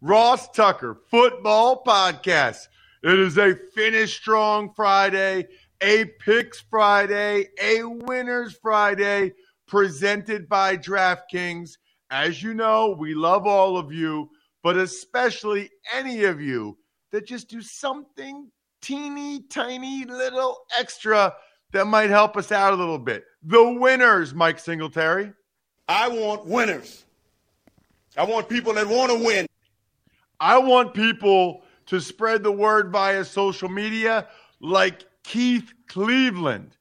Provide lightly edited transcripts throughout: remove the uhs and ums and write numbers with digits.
Ross Tucker Football Podcast. It is a Finish Strong Friday, a Picks Friday, a Winners Friday, presented by DraftKings. As you know, we love all of you, but especially any of you that just do something teeny, tiny, little extra that might help us out a little bit. The winners, Mike Singletary. I want winners. I want people that want to win. I want people to spread the word via social media like Keith Cleveland.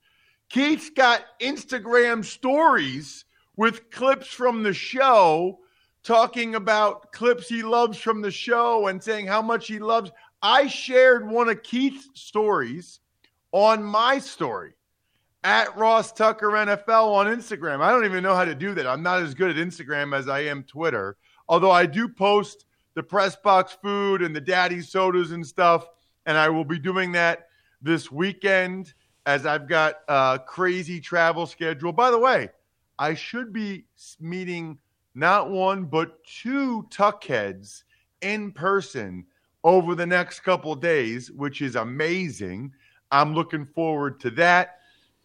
Keith's got Instagram stories with clips from the show, talking about clips he loves from the show and saying how much he loves. I shared one of Keith's stories on my story at Ross Tucker NFL on Instagram. I don't even know how to do that. I'm not as good at Instagram as I am Twitter, although I do post the press box food and the daddy sodas and stuff. And I will be doing that this weekend as I've got a crazy travel schedule. By the way, I should be meeting not one, but two Tuckheads in person over the next couple of days, which is amazing. I'm looking forward to that.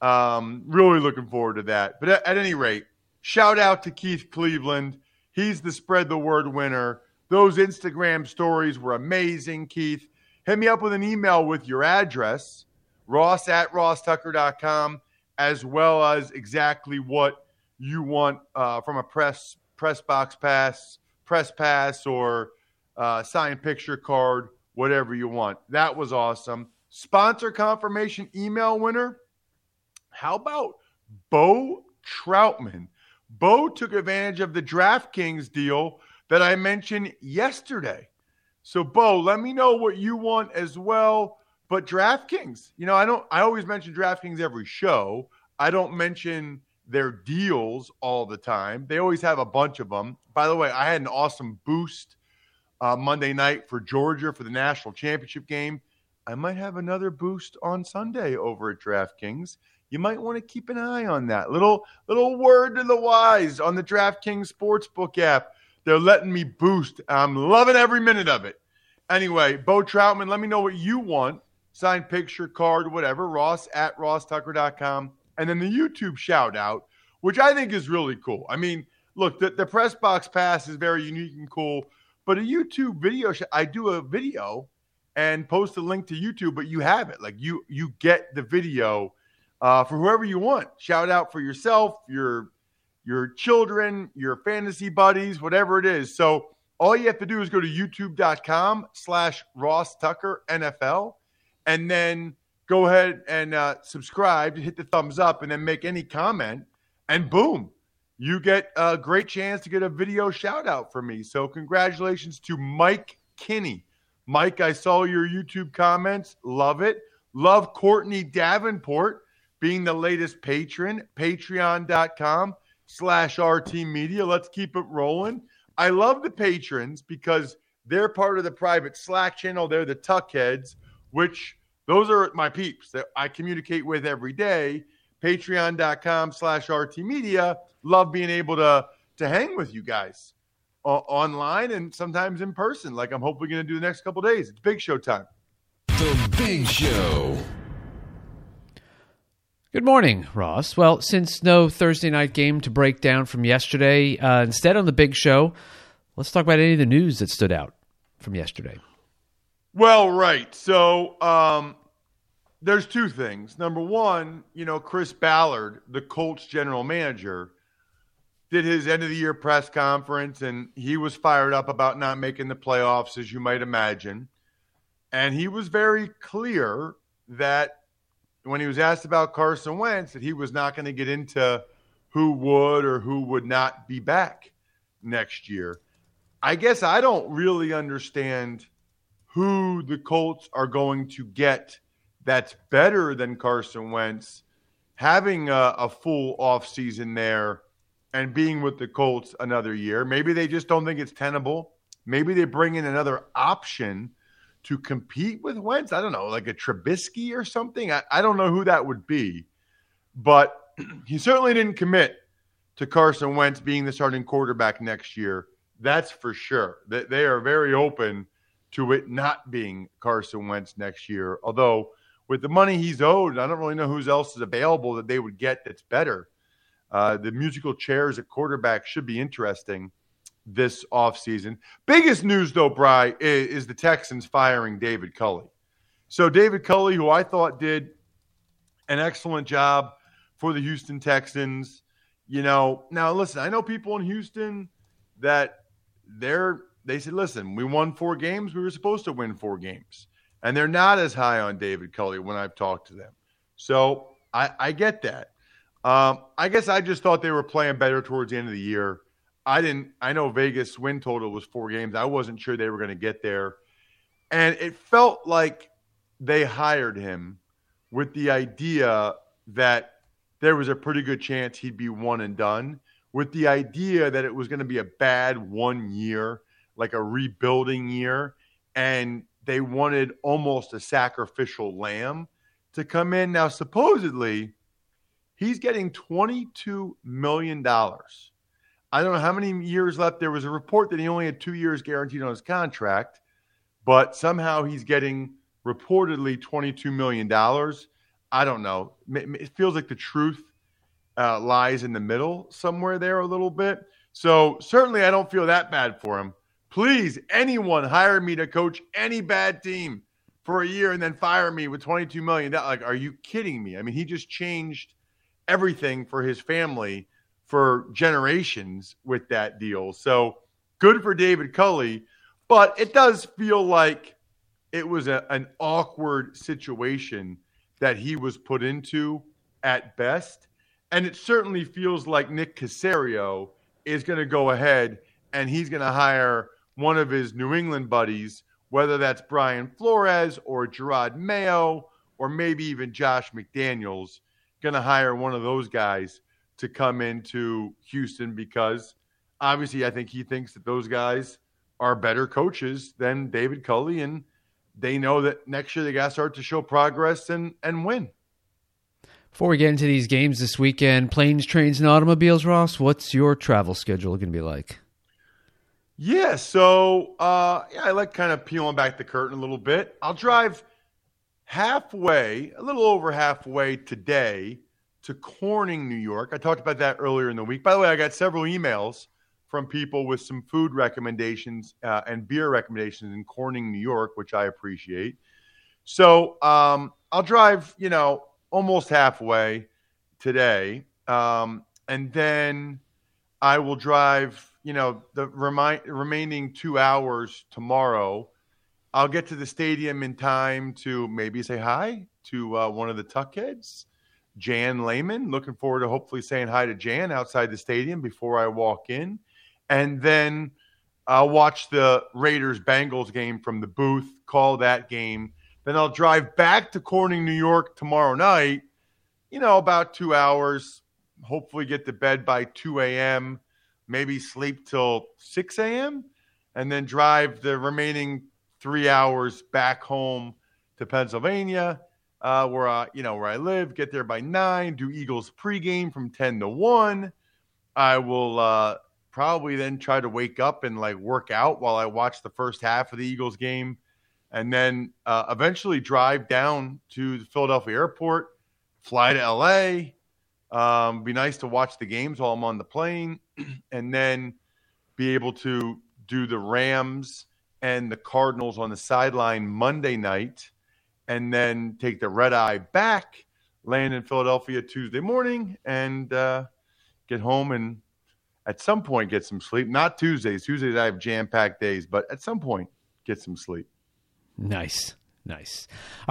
Really looking forward to that. But at any rate, shout out to Keith Cleveland. He's the Spread the Word winner. Those Instagram stories were amazing, Keith. Hit me up with an email with your address, ross at RossTucker.com, as well as exactly what you want from a press pass, or signed picture card, whatever you want. That was awesome. Sponsor confirmation email winner. How about Bo Troutman? Bo took advantage of the DraftKings deal that I mentioned yesterday. So, Bo, let me know what you want as well. But DraftKings, I always mention DraftKings every show. I don't mention their deals all the time. They always have a bunch of them. By the way, I had an awesome boost Monday night for Georgia for the national championship game. I might have another boost on Sunday over at DraftKings. You might want to keep an eye on that. Little word to the wise on the DraftKings Sportsbook app. They're letting me boost. I'm loving every minute of it. Anyway, Bo Troutman, let me know what you want. Signed picture, card, whatever, Ross at RossTucker.com. And then the YouTube shout out, which I think is really cool. I mean, look, the press box pass is very unique and cool, but a YouTube video, I do a video and post a link to YouTube, but you have it. Like you get the video for whoever you want. Shout out for yourself, your children, your fantasy buddies, whatever it is. So all you have to do is go to youtube.com/RossTuckerNFL and then go ahead and subscribe, hit the thumbs up, and then make any comment, and boom, you get a great chance to get a video shout-out from me. So congratulations to Mike Kinney. Mike, I saw your YouTube comments. Love it. Love Courtney Davenport being the latest patron, Patreon.com/RTMedia. Let's keep it rolling. I love the patrons because they're part of the private Slack channel. They're the Tuckheads, which those are my peeps that I communicate with every day. Patreon.com/RTMedia. Love being able to hang with you guys online and sometimes in person, like I'm hopefully going to do the next couple days. It's Big Show time. The Big Show. Good morning, Ross. Well, since no Thursday night game to break down from yesterday, instead on the Big Show, let's talk about any of the news that stood out from yesterday. Well, right. So there's two things. Number one, you know, Chris Ballard, the Colts general manager, did his end-of-the-year press conference, and he was fired up about not making the playoffs, as you might imagine. And he was very clear that when he was asked about Carson Wentz, that he was not going to get into who would or who would not be back next year. I guess I don't really understand who the Colts are going to get that's better than Carson Wentz, having a full offseason there and being with the Colts another year. Maybe they just don't think it's tenable. Maybe they bring in another option to compete with Wentz. I don't know, like a Trubisky or something. I don't know who that would be, but he certainly didn't commit to Carson Wentz being the starting quarterback next year. That's for sure. They are very open to it not being Carson Wentz next year. Although with the money he's owed, I don't really know who else is available that they would get that's better. The musical chairs at quarterback should be interesting this offseason. Biggest news, though, Bri, is the Texans firing David Culley. So David Culley, who I thought did an excellent job for the Houston Texans, you know, now listen, I know people in Houston that they said, listen, we won 4 games. We were supposed to win 4 games. And they're not as high on David Culley when I've talked to them. So I get that. I guess I just thought they were playing better towards the end of the year. I know Vegas win total was 4 games. I wasn't sure they were going to get there. And it felt like they hired him with the idea that there was a pretty good chance he'd be 1 and done, with the idea that it was going to be a bad 1 year, like a rebuilding year. And they wanted almost a sacrificial lamb to come in. Now, supposedly, he's getting $22 million. I don't know how many years left. There was a report that he only had 2 years guaranteed on his contract, but somehow he's getting reportedly $22 million. I don't know. It feels like the truth lies in the middle somewhere there a little bit. So certainly I don't feel that bad for him. Please, anyone hire me to coach any bad team for a year and then fire me with $22 million. Like, are you kidding me? I mean, he just changed everything for his family for generations with that deal. So good for David Culley, but it does feel like it was an awkward situation that he was put into at best. And it certainly feels like Nick Caserio is going to go ahead and he's going to hire one of his New England buddies, whether that's Brian Flores or Gerard Mayo, or maybe even Josh McDaniels, going to hire one of those guys to come into Houston, because obviously I think he thinks that those guys are better coaches than David Culley, and they know that next year they got to start to show progress and win. Before we get into these games this weekend, planes, trains, and automobiles, Ross, what's your travel schedule going to be like? Yeah, so I like kind of peeling back the curtain a little bit. I'll drive halfway, a little over halfway today, to Corning, New York. I talked about that earlier in the week. By the way, I got several emails from people with some food recommendations and beer recommendations in Corning, New York, which I appreciate. So I'll drive, you know, almost halfway today. And then I will drive, you know, the remaining 2 hours tomorrow. I'll get to the stadium in time to maybe say hi to one of the Tuckheads, Jan Lehman. Looking forward to hopefully saying hi to Jan outside the stadium before I walk in. And then I'll watch the Raiders-Bengals game from the booth, call that game. Then I'll drive back to Corning, New York tomorrow night, you know, about 2 hours, hopefully get to bed by 2 a.m., maybe sleep till 6 a.m., and then drive the remaining 3 hours back home to Pennsylvania. where I live, get there by 9, do Eagles pregame from 10 to 1. I will probably then try to wake up and like work out while I watch the first half of the Eagles game, and then eventually drive down to the Philadelphia airport, fly to LA. Be nice to watch the games while I'm on the plane, and then be able to do the Rams and the Cardinals on the sideline Monday night, and then take the red eye back, land in Philadelphia Tuesday morning, and get home and at some point get some sleep. Not Tuesdays. Tuesdays I have jam-packed days, but at some point get some sleep. Nice. All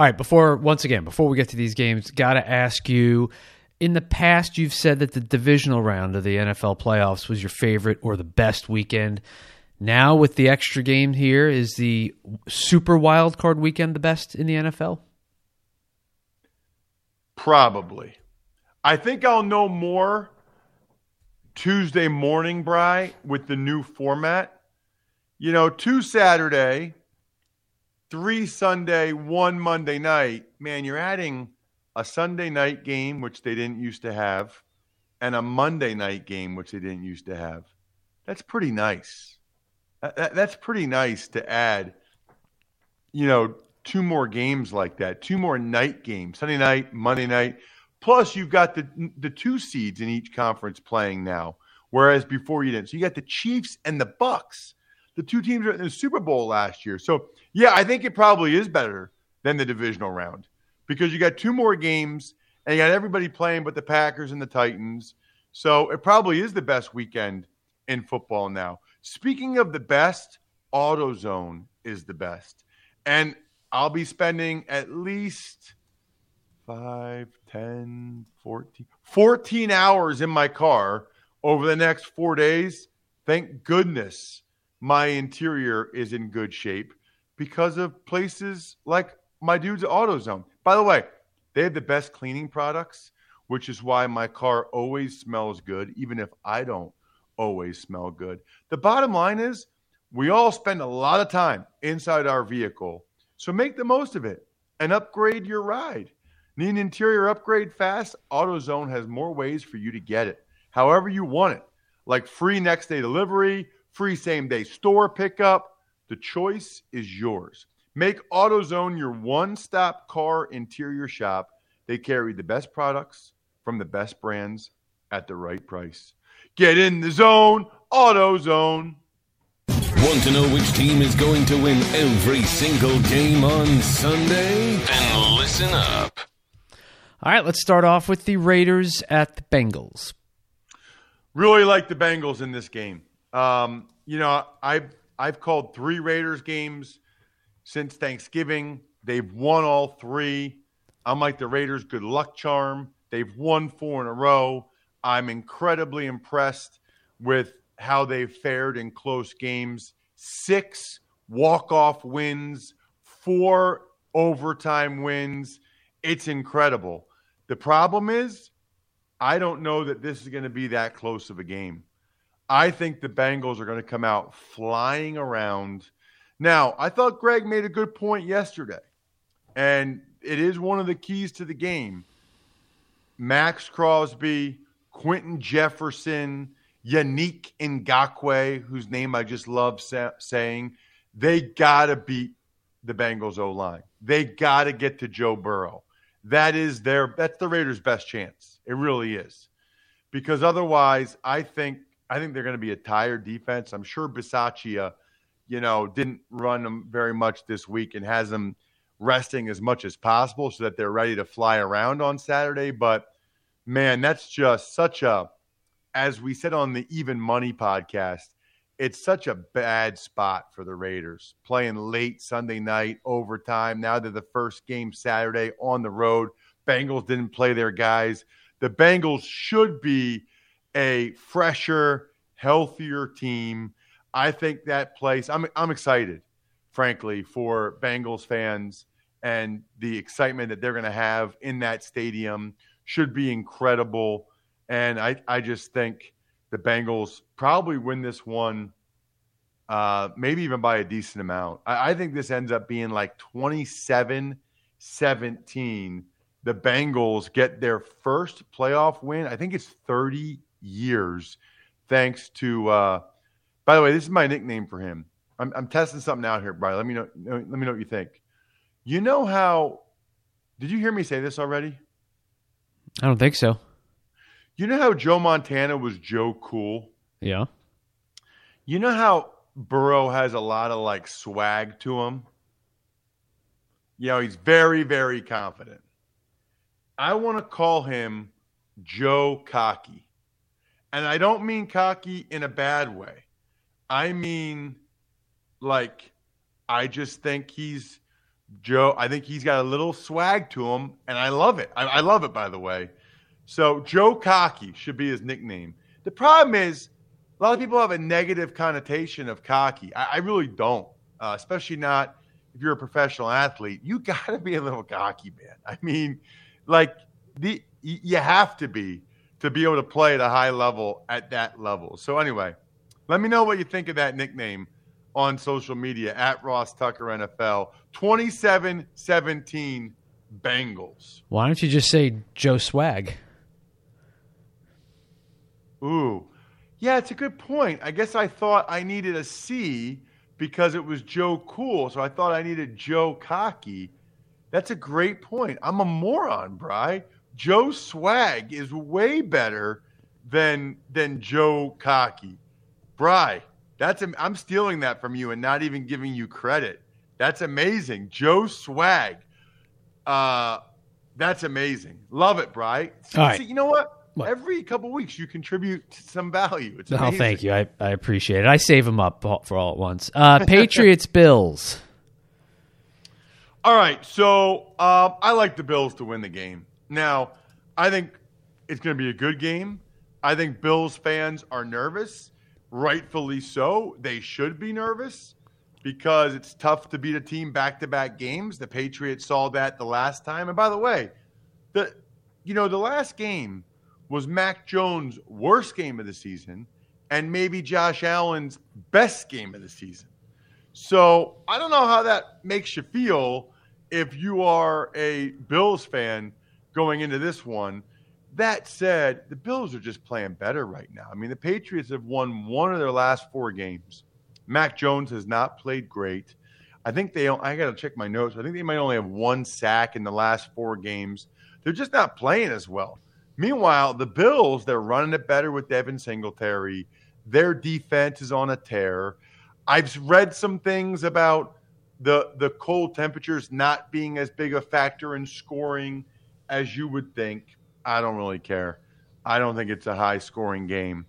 right, before we get to these games, got to ask you, in the past you've said that the divisional round of the NFL playoffs was your favorite or the best weekend. Now with the extra game here, is the super wild card weekend the best in the NFL? Probably. I think I'll know more Tuesday morning, Bri, with the new format. You know, 2 Saturday, 3 Sunday, 1 Monday night. Man, you're adding a Sunday night game, which they didn't used to have, and a Monday night game, which they didn't used to have. That's pretty nice. That's pretty nice to add, 2 more games like that, 2 more night games, Sunday night, Monday night. Plus, you've got the 2 seeds in each conference playing now, whereas before you didn't. So you got the Chiefs and the Bucks. The 2 teams were in the Super Bowl last year. So, yeah, I think it probably is better than the divisional round because you got 2 more games and you got everybody playing but the Packers and the Titans. So it probably is the best weekend in football now. Speaking of the best, AutoZone is the best. And I'll be spending at least 5, 10, 14 hours in my car over the next 4 days. Thank goodness my interior is in good shape because of places like my dudes at AutoZone. By the way, they have the best cleaning products, which is why my car always smells good, even if I don't always smell good. The bottom line is we all spend a lot of time inside our vehicle. So make the most of it and upgrade your ride. Need an interior upgrade fast? AutoZone has more ways for you to get it however you want it, like free next day delivery, free same day store pickup. The choice is yours. Make AutoZone your one-stop car interior shop. They carry the best products from the best brands at the right price. Get in the zone, AutoZone. Want to know which team is going to win every single game on Sunday? Then listen up. All right, let's start off with the Raiders at the Bengals. Really like the Bengals in this game. I've called 3 Raiders games since Thanksgiving. They've won all 3. I'm like the Raiders' good luck charm. They've won 4 in a row. I'm incredibly impressed with how they've fared in close games. 6 walk-off wins, 4 overtime wins. It's incredible. The problem is, I don't know that this is going to be that close of a game. I think the Bengals are going to come out flying around. Now, I thought Greg made a good point yesterday, and it is one of the keys to the game. Max Crosby, Quentin Jefferson, Yannick Ngakoue, whose name I just love saying, they got to beat the Bengals O-line. They got to get to Joe Burrow. That's the Raiders' best chance. It really is. Because otherwise, I think they're going to be a tired defense. I'm sure Bisaccia, didn't run them very much this week and has them resting as much as possible so that they're ready to fly around on Saturday, but man, that's just such a, as we said on the Even Money podcast, it's such a bad spot for the Raiders. Playing late Sunday night, overtime. Now they're the first game Saturday on the road. Bengals didn't play their guys. The Bengals should be a fresher, healthier team. I think that place, I'm excited, frankly, for Bengals fans and the excitement that they're going to have in that stadium should be incredible. And I just think the Bengals probably win this one, maybe even by a decent amount. I think this ends up being like 27 17, the Bengals get their first playoff win. I think it's 30 years, thanks to by the way, this is my nickname for him. I'm testing something out here, Brian. Let me know what you think. You know how – did you hear me say this already? I don't think so. You know how Joe Montana was Joe Cool? Yeah. You know how Burrow has a lot of, like, swag to him? You know, he's very, very confident. I want to call him Joe Cocky. And I don't mean cocky in a bad way. I mean, like, I just think he's Joe. I think he's got a little swag to him, and I love it. I love it, by the way. So Joe Cocky should be his nickname. The problem is a lot of people have a negative connotation of cocky. I really don't, especially not if you're a professional athlete. You got to be a little cocky, man. I mean, like, you have to be able to play at a high level at that level. So anyway, let me know what you think of that nickname on social media at Ross Tucker NFL. 27-17 Bengals. Why don't you just say Joe Swag? Ooh. Yeah, it's a good point. I guess I thought I needed a C because it was Joe Cool, so I thought I needed Joe Cocky. That's a great point. I'm a moron, Bri. Joe Swag is way better than Joe Cocky. Bri, I'm stealing that from you and not even giving you credit. That's amazing. Joe Swag. That's amazing. Love it, Bri. See, you know what? Every couple of weeks you contribute some value. It's amazing. Oh, thank you. I appreciate it. I save them up for all at once. Patriots, Bills. All right. So I like the Bills to win the game. Now, I think it's going to be a good game. I think Bills fans are nervous. Rightfully so. They should be nervous because it's tough to beat a team back-to-back games. The Patriots saw that the last time. And by the way, the last game was Mac Jones' worst game of the season and maybe Josh Allen's best game of the season. So I don't know how that makes you feel if you are a Bills fan going into this one. That said, the Bills are just playing better right now. I mean, the Patriots have won one of their last four games. Mac Jones has not played great. I got to check my notes. I think they might only have one sack in the last four games. They're just not playing as well. Meanwhile, the Bills, they're running it better with Devin Singletary. Their defense is on a tear. I've read some things about the cold temperatures not being as big a factor in scoring as you would think. I don't really care. I don't think it's a high-scoring game.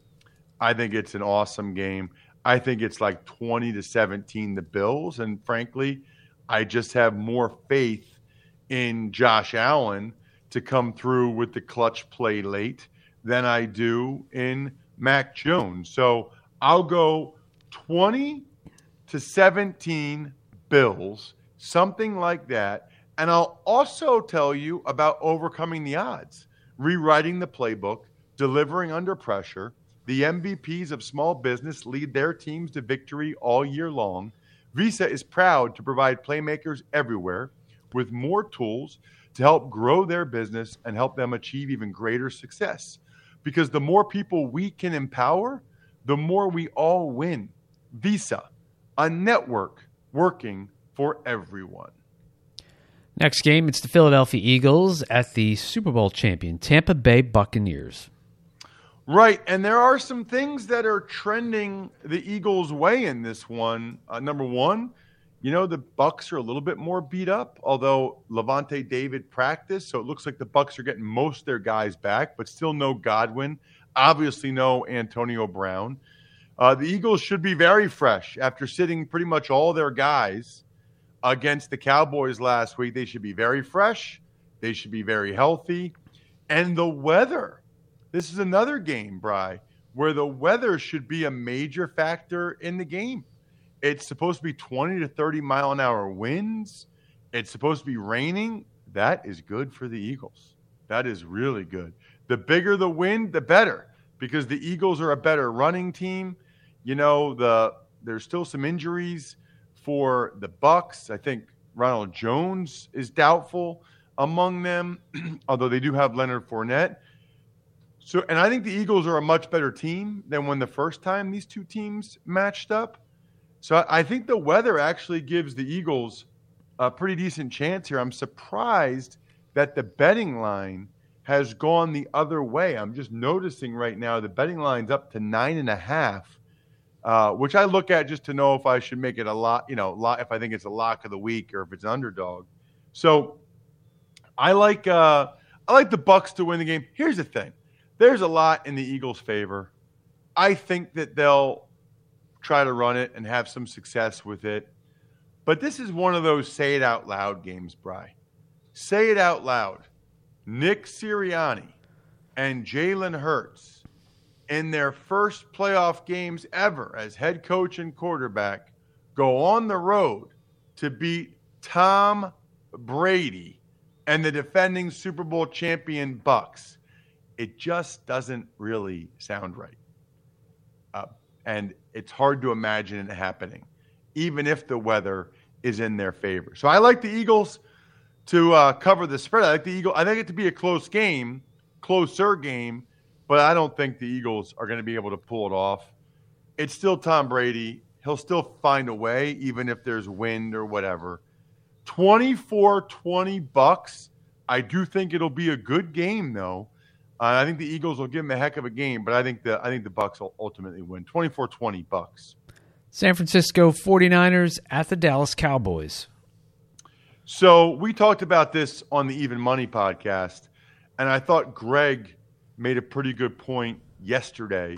I think it's an awesome game. I think it's like 20-17 the Bills. And frankly, I just have more faith in Josh Allen to come through with the clutch play late than I do in Mac Jones. So I'll go 20-17 Bills, something like that. And I'll also tell you about overcoming the odds. Rewriting the playbook, delivering under pressure. The MVPs of small business lead their teams to victory all year long. Visa is proud to provide playmakers everywhere with more tools to help grow their business and help them achieve even greater success. Because the more people we can empower, the more we all win. Visa, a network working for everyone. Next game, it's the Philadelphia Eagles at the Super Bowl champion, Tampa Bay Buccaneers. Right, and there are some things that are trending the Eagles' way in this one. Number one, the Bucs are a little bit more beat up, although Levante David practiced, so it looks like the Bucs are getting most of their guys back, but still no Godwin, obviously no Antonio Brown. The Eagles should be very fresh after sitting pretty much all their guys against the Cowboys last week. They should be very fresh. They should be very healthy. And the weather. This is another game, Bri, where the weather should be a major factor in the game. It's supposed to be 20-30 mile an hour winds. It's supposed to be raining. That is good for the Eagles. That is really good. The bigger the wind, the better, because the Eagles are a better running team. There's still some injuries for the Bucs. I think Ronald Jones is doubtful among them, although they do have Leonard Fournette. So, and I think the Eagles are a much better team than when the first time these two teams matched up. So I think the weather actually gives the Eagles a pretty decent chance here. I'm surprised that the betting line has gone the other way. I'm just noticing right now the betting line's up to 9.5, which I look at just to know if I should make it a lot, if I think it's a lock of the week or if it's an underdog. So I like the Bucs to win the game. Here's the thing. There's a lot in the Eagles' favor. I think that they'll try to run it and have some success with it. But this is one of those say-it-out-loud games, Bri. Say it out loud. Nick Sirianni and Jalen Hurts, in their first playoff games ever as head coach and quarterback, go on the road to beat Tom Brady and the defending Super Bowl champion Bucs. It just doesn't really sound right. And it's hard to imagine it happening, even if the weather is in their favor. So I like the Eagles to cover the spread. I like the Eagles. I think it to be a close game, closer game, but I don't think the Eagles are going to be able to pull it off. It's still Tom Brady. He'll still find a way, even if there's wind or whatever. 24-20 Bucs. I do think it'll be a good game, though. I think the Eagles will give them a heck of a game, but I think the Bucs will ultimately win. 24-20 Bucs. San Francisco 49ers at the Dallas Cowboys. So we talked about this on the Even Money podcast, and I thought Greg made a pretty good point yesterday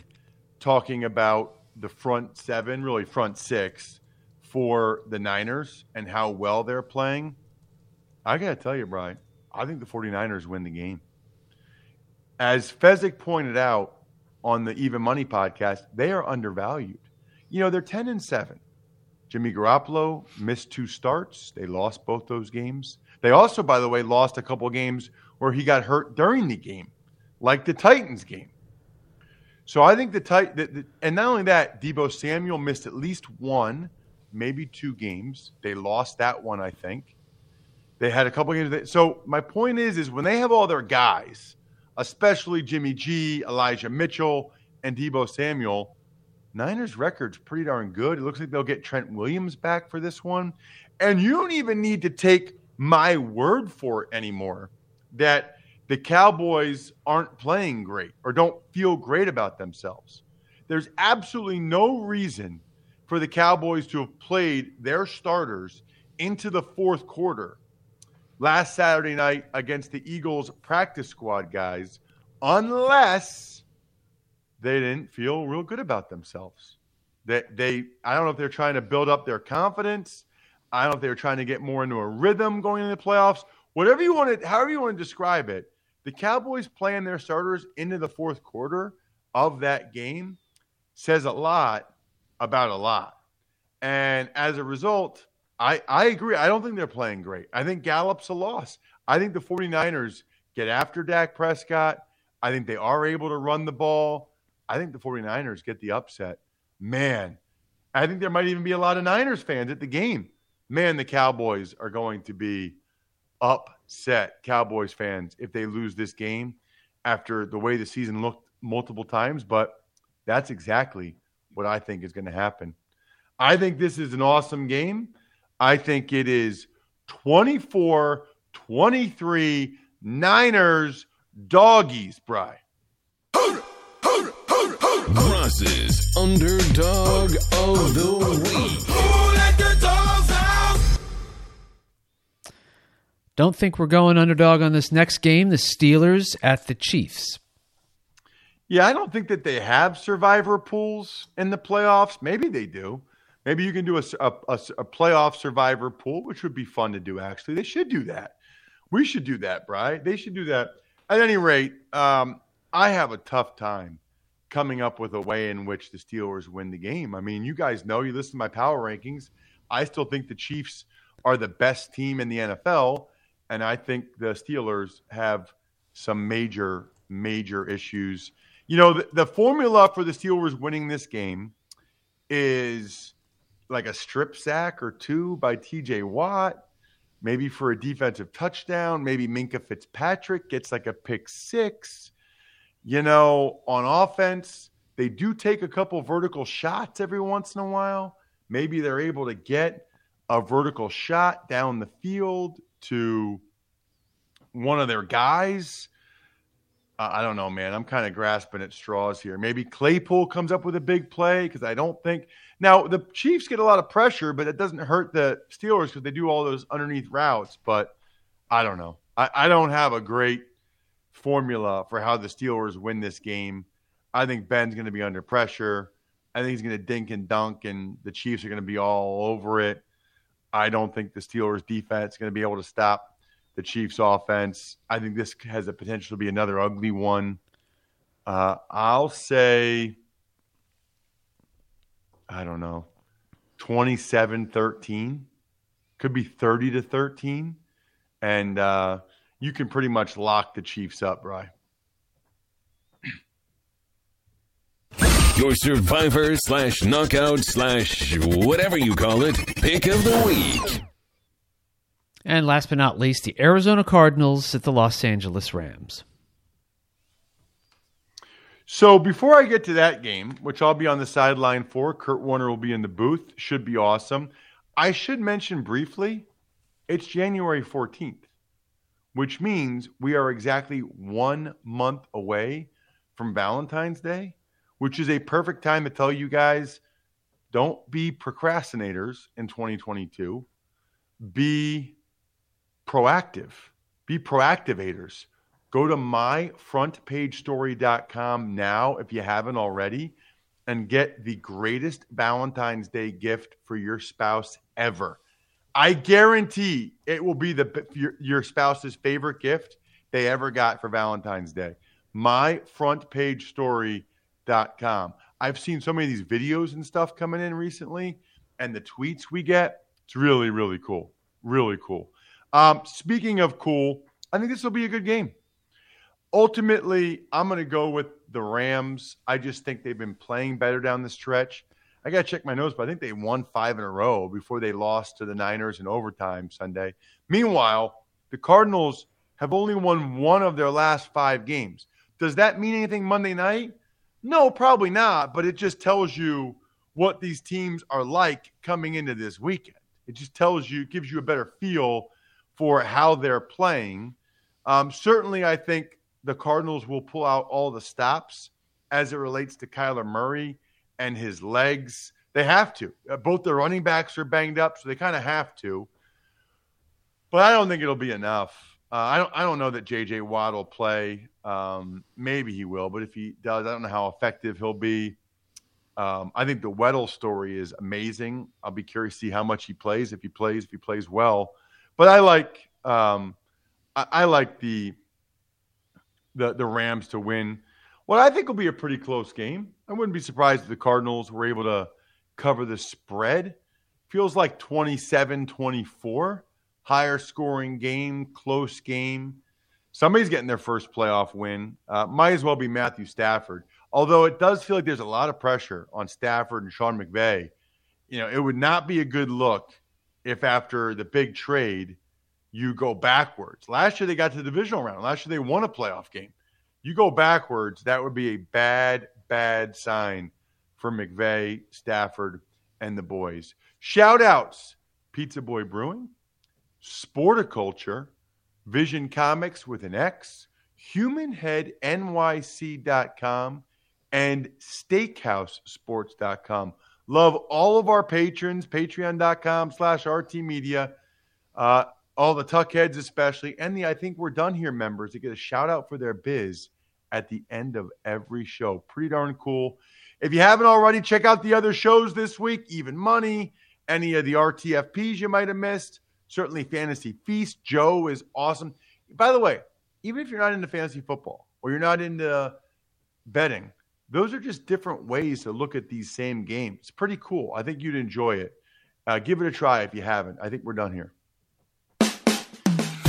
talking about the front seven, really front six for the Niners and how well they're playing. I got to tell you, Brian, I think the 49ers win the game. As Fezzik pointed out on the Even Money podcast, they are undervalued. They're 10-7. Jimmy Garoppolo missed 2 starts. They lost both those games. They also, by the way, lost a couple games where he got hurt during the game, like the Titans game. So I think and not only that, Deebo Samuel missed at least 1, maybe 2 games. They lost that one, I think. They had a couple games. So my point is when they have all their guys, especially Jimmy G, Elijah Mitchell, and Deebo Samuel, Niners' record's pretty darn good. It looks like they'll get Trent Williams back for this one. And you don't even need to take my word for it anymore that the Cowboys aren't playing great or don't feel great about themselves. There's absolutely no reason for the Cowboys to have played their starters into the fourth quarter last Saturday night against the Eagles practice squad guys, unless they didn't feel real good about themselves. I don't know if they're trying to build up their confidence. I don't know if they're trying to get more into a rhythm going into the playoffs. Whatever you want to, however you want to describe it, the Cowboys playing their starters into the fourth quarter of that game says a lot about a lot. And as a result, I agree. I don't think they're playing great. I think Gallup's a loss. I think the 49ers get after Dak Prescott. I think they are able to run the ball. I think the 49ers get the upset. Man, I think there might even be a lot of Niners fans at the game. Man, the Cowboys are going to be upset, Cowboys fans, if they lose this game after the way the season looked multiple times. But that's exactly what I think is going to happen. I think this is an awesome game. I think it is 24-23 Niners doggies, Bri. Ross's Underdog of the Week. Don't think we're going underdog on this next game, the Steelers at the Chiefs. Yeah, I don't think that they have survivor pools in the playoffs. Maybe they do. Maybe you can do a playoff survivor pool, which would be fun to do, actually. They should do that. We should do that, Bri. They should do that. At any rate, I have a tough time coming up with a way in which the Steelers win the game. I mean, you guys know, you listen to my power rankings. I still think the Chiefs are the best team in the NFL, and I think the Steelers have some major, major issues. The formula for the Steelers winning this game is like a strip sack or 2 by TJ Watt, maybe for a defensive touchdown. Maybe Minkah Fitzpatrick gets like a pick six. You know, on offense, they do take a couple vertical shots every once in a while. Maybe they're able to get a vertical shot down the field to one of their guys. I don't know, man. I'm kind of grasping at straws here. Maybe Claypool comes up with a big play because I don't think – now, the Chiefs get a lot of pressure, but it doesn't hurt the Steelers because they do all those underneath routes. But I don't know. I don't have a great formula for how the Steelers win this game. I think Ben's going to be under pressure. I think he's going to dink and dunk, and the Chiefs are going to be all over it. I don't think the Steelers' defense is going to be able to stop the Chiefs' offense. I think this has the potential to be another ugly one. I'll say, I don't know, 27-13. Could be 30-13. And you can pretty much lock the Chiefs up, Bri. Your survivor slash knockout slash whatever you call it, pick of the week. And last but not least, the Arizona Cardinals at the Los Angeles Rams. So before I get to that game, which I'll be on the sideline for, Kurt Warner will be in the booth. Should be awesome. I should mention briefly, it's January 14th, which means we are exactly 1 month away from Valentine's Day, which is a perfect time to tell you guys, don't be procrastinators in 2022. Be proactive. Be proactivators. Go to MyFrontPageStory.com now, if you haven't already, and get the greatest Valentine's Day gift for your spouse ever. I guarantee it will be your spouse's favorite gift they ever got for Valentine's Day. MyFrontPageStory.com. I've seen so many of these videos and stuff coming in recently, and the tweets we get, it's really, really cool. Really cool. Speaking of cool, I think this will be a good game. Ultimately, I'm going to go with the Rams. I just think they've been playing better down the stretch. I got to check my notes, but I think they won 5 in a row before they lost to the Niners in overtime Sunday. Meanwhile, the Cardinals have only won one of their last 5 games. Does that mean anything Monday night? No, probably not, but it just tells you what these teams are like coming into this weekend. It just tells you, gives you a better feel for how they're playing. Certainly, I think the Cardinals will pull out all the stops as it relates to Kyler Murray and his legs. They have to. Both their running backs are banged up, so they kind of have to. But I don't think it'll be enough. I don't know that J.J. Watt will play. Maybe he will, but if he does, I don't know how effective he'll be. I think the Weddle story is amazing. I'll be curious to see how much he plays, if he plays well. But I like the Rams to win what I think will be a pretty close game. I wouldn't be surprised if the Cardinals were able to cover the spread. Feels like 27-24. Higher scoring game, close game. Somebody's getting their first playoff win. Might as well be Matthew Stafford. Although it does feel like there's a lot of pressure on Stafford and Sean McVay. You know, it would not be a good look if after the big trade, you go backwards. Last year, they got to the divisional round. Last year, they won a playoff game. You go backwards, that would be a bad, bad sign for McVay, Stafford, and the boys. Shout outs, Pizza Boy Brewing, Sporticulture, Vision Comics with an X, HumanHeadNYC.com, and SteakhouseSports.com. Love all of our patrons, Patreon.com/RTMedia, all the Tuckheads especially, and the I Think We're Done Here members that get a shout-out for their biz at the end of every show. Pretty darn cool. If you haven't already, check out the other shows this week, Even Money, any of the RTFPs you might have missed. Certainly Fantasy Feast. Joe is awesome. By the way, even if you're not into fantasy football or you're not into betting, those are just different ways to look at these same games. It's pretty cool. I think you'd enjoy it. Give it a try if you haven't. I think we're done here.